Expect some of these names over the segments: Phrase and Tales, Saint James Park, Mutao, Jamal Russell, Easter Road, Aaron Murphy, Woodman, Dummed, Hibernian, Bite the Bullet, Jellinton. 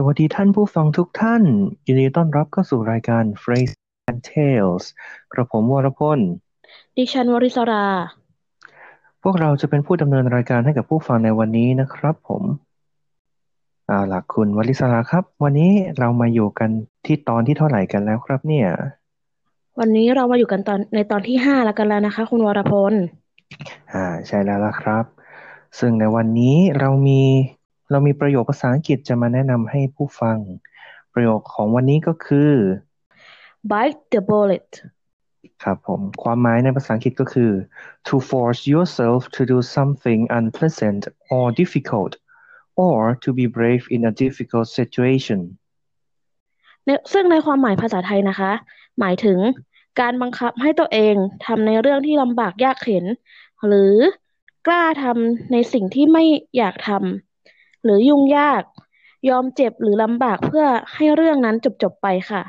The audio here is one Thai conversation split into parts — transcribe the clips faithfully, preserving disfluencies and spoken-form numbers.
สวัสดีท่านผู้ฟังทุกท่านยินดีต้อนรับเข้าสู่รายการ Phrase and Tales กระผมวรพลดิฉันวริศราพวกเราจะเป็นผู้ดำเนินรายการให้กับผู้ฟังในวันนี้นะครับผมเอาล่ะคุณวริศราครับวันนี้เรามาอยู่กันที่ตอนที่เท่าไหร่กันแล้วครับเนี่ยวันนี้เรามาอยู่กันตอนในตอนที่ห้าแล้วกันแล้วนะคะคุณวรพลอ่าใช่แล้วล่ะครับซึ่งในวันนี้เรามีเรามีประโยคภาษาอังกฤษจะมาแนะนำให้ผู้ฟังประโยคของวันนี้ก็คือ Bite the bullet ครับผมความหมายในภาษาอังกฤษก็คือ to force yourself to do something unpleasant or difficult or to be brave in a difficult situation ซึ่งในความหมายภาษาไทยนะคะหมายถึงการบังคับให้ตัวเองทำในเรื่องที่ลำบากยากเข็ญหรือกล้าทำในสิ่งที่ไม่อยากทำหรือยุ่งยากยอมเจ็บหรือลำบากเพื่อให้เรื่องนั้นจบๆไปค่ะ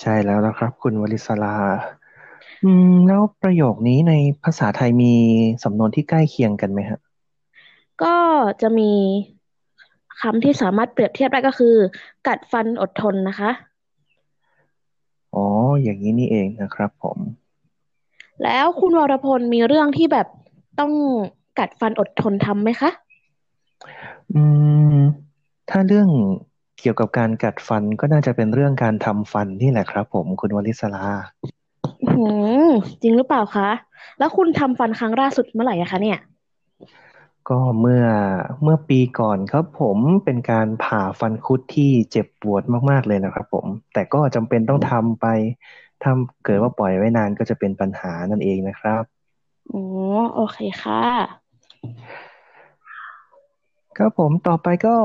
ใช่แล้วนะครับคุณวลิศราอืมแล้วประโยคนี้ในภาษาไทยมีสำนวนที่ใกล้เคียงกันไหมฮะก็จะมีคำที่สามารถเปรียบเทียบได้ก็คือกัดฟันอดทนนะคะอ๋ออย่างนี้นี่เองนะครับผมแล้วคุณวรพลมีเรื่องที่แบบต้องกัดฟันอดทนทำไหมคะอืมถ้าเรื่องเกี่ยวกับการกัดฟันก็น่าจะเป็นเรื่องการทำฟันนี่แหละครับผมคุณวลิศราอืมจริงหรือเปล่าคะแล้วคุณทำฟันครั้งล่าสุดเมื่อไหร่คะเนี่ยก็เมื่อเมื่อปีก่อนครับผมเป็นการผ่าฟันคุดที่เจ็บปวดมากๆเลยนะครับผมแต่ก็จำเป็นต้องทำไปถ้าเกิดว่าปล่อยไว้นานก็จะเป็นปัญหานั่นเองนะครับอ๋อโอเคค่ะครับผมต่อไปก็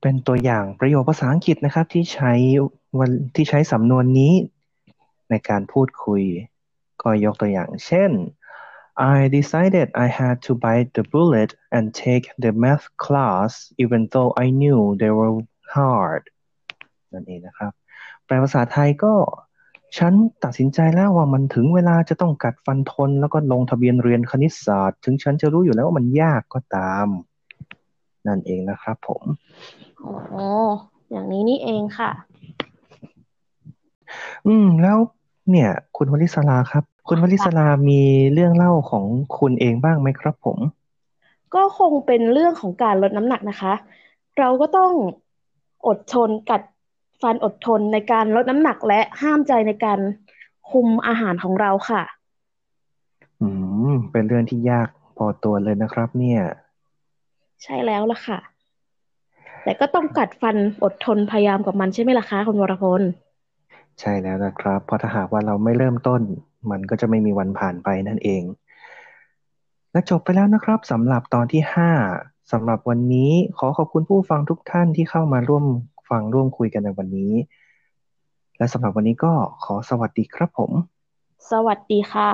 เป็นตัวอย่างประโยคภาษาอังกฤษนะครับที่ใช้วันที่ใช้สำนวนนี้ในการพูดคุยก็ยกตัวอย่างเช่น I decided I had to bite the bullet and take the math class even though I knew they were hard นั่นเองนะครับแปลภาษาไทยก็ฉันตัดสินใจแล้วว่ามันถึงเวลาจะต้องกัดฟันทนแล้วก็ลงทะเบียนเรียนคณิตศาสตร์ถึงฉันจะรู้อยู่แล้วว่ามันยากก็ตามนั่นเองนะครับผมอ๋ออย่างนี้นี่เองค่ะอืมแล้วเนี่ยคุณวลิศราครับคุณวลิศรามีเรื่องเล่าของคุณเองบ้างไหมครับผมก็คงเป็นเรื่องของการลดน้ำหนักนะคะเราก็ต้องอดทนกัดฟันอดทนในการลดน้ำหนักและห้ามใจในการคุมอาหารของเราค่ะอืมเป็นเรื่องที่ยากพอตัวเลยนะครับเนี่ยใช่แล้วล่ะค่ะแต่ก็ต้องกัดฟันอดทนพยายามกับมันใช่ไหมล่ะคะคุณวรพลใช่แล้วนะครับเพราะถ้าหากว่าเราไม่เริ่มต้นมันก็จะไม่มีวันผ่านไปนั่นเองและจบไปแล้วนะครับสำหรับตอนที่ห้าสำหรับวันนี้ขอขอบคุณผู้ฟังทุกท่านที่เข้ามาร่วมฟังร่วมคุยกันในวันนี้และสำหรับวันนี้ก็ขอสวัสดีครับผมสวัสดีค่ะ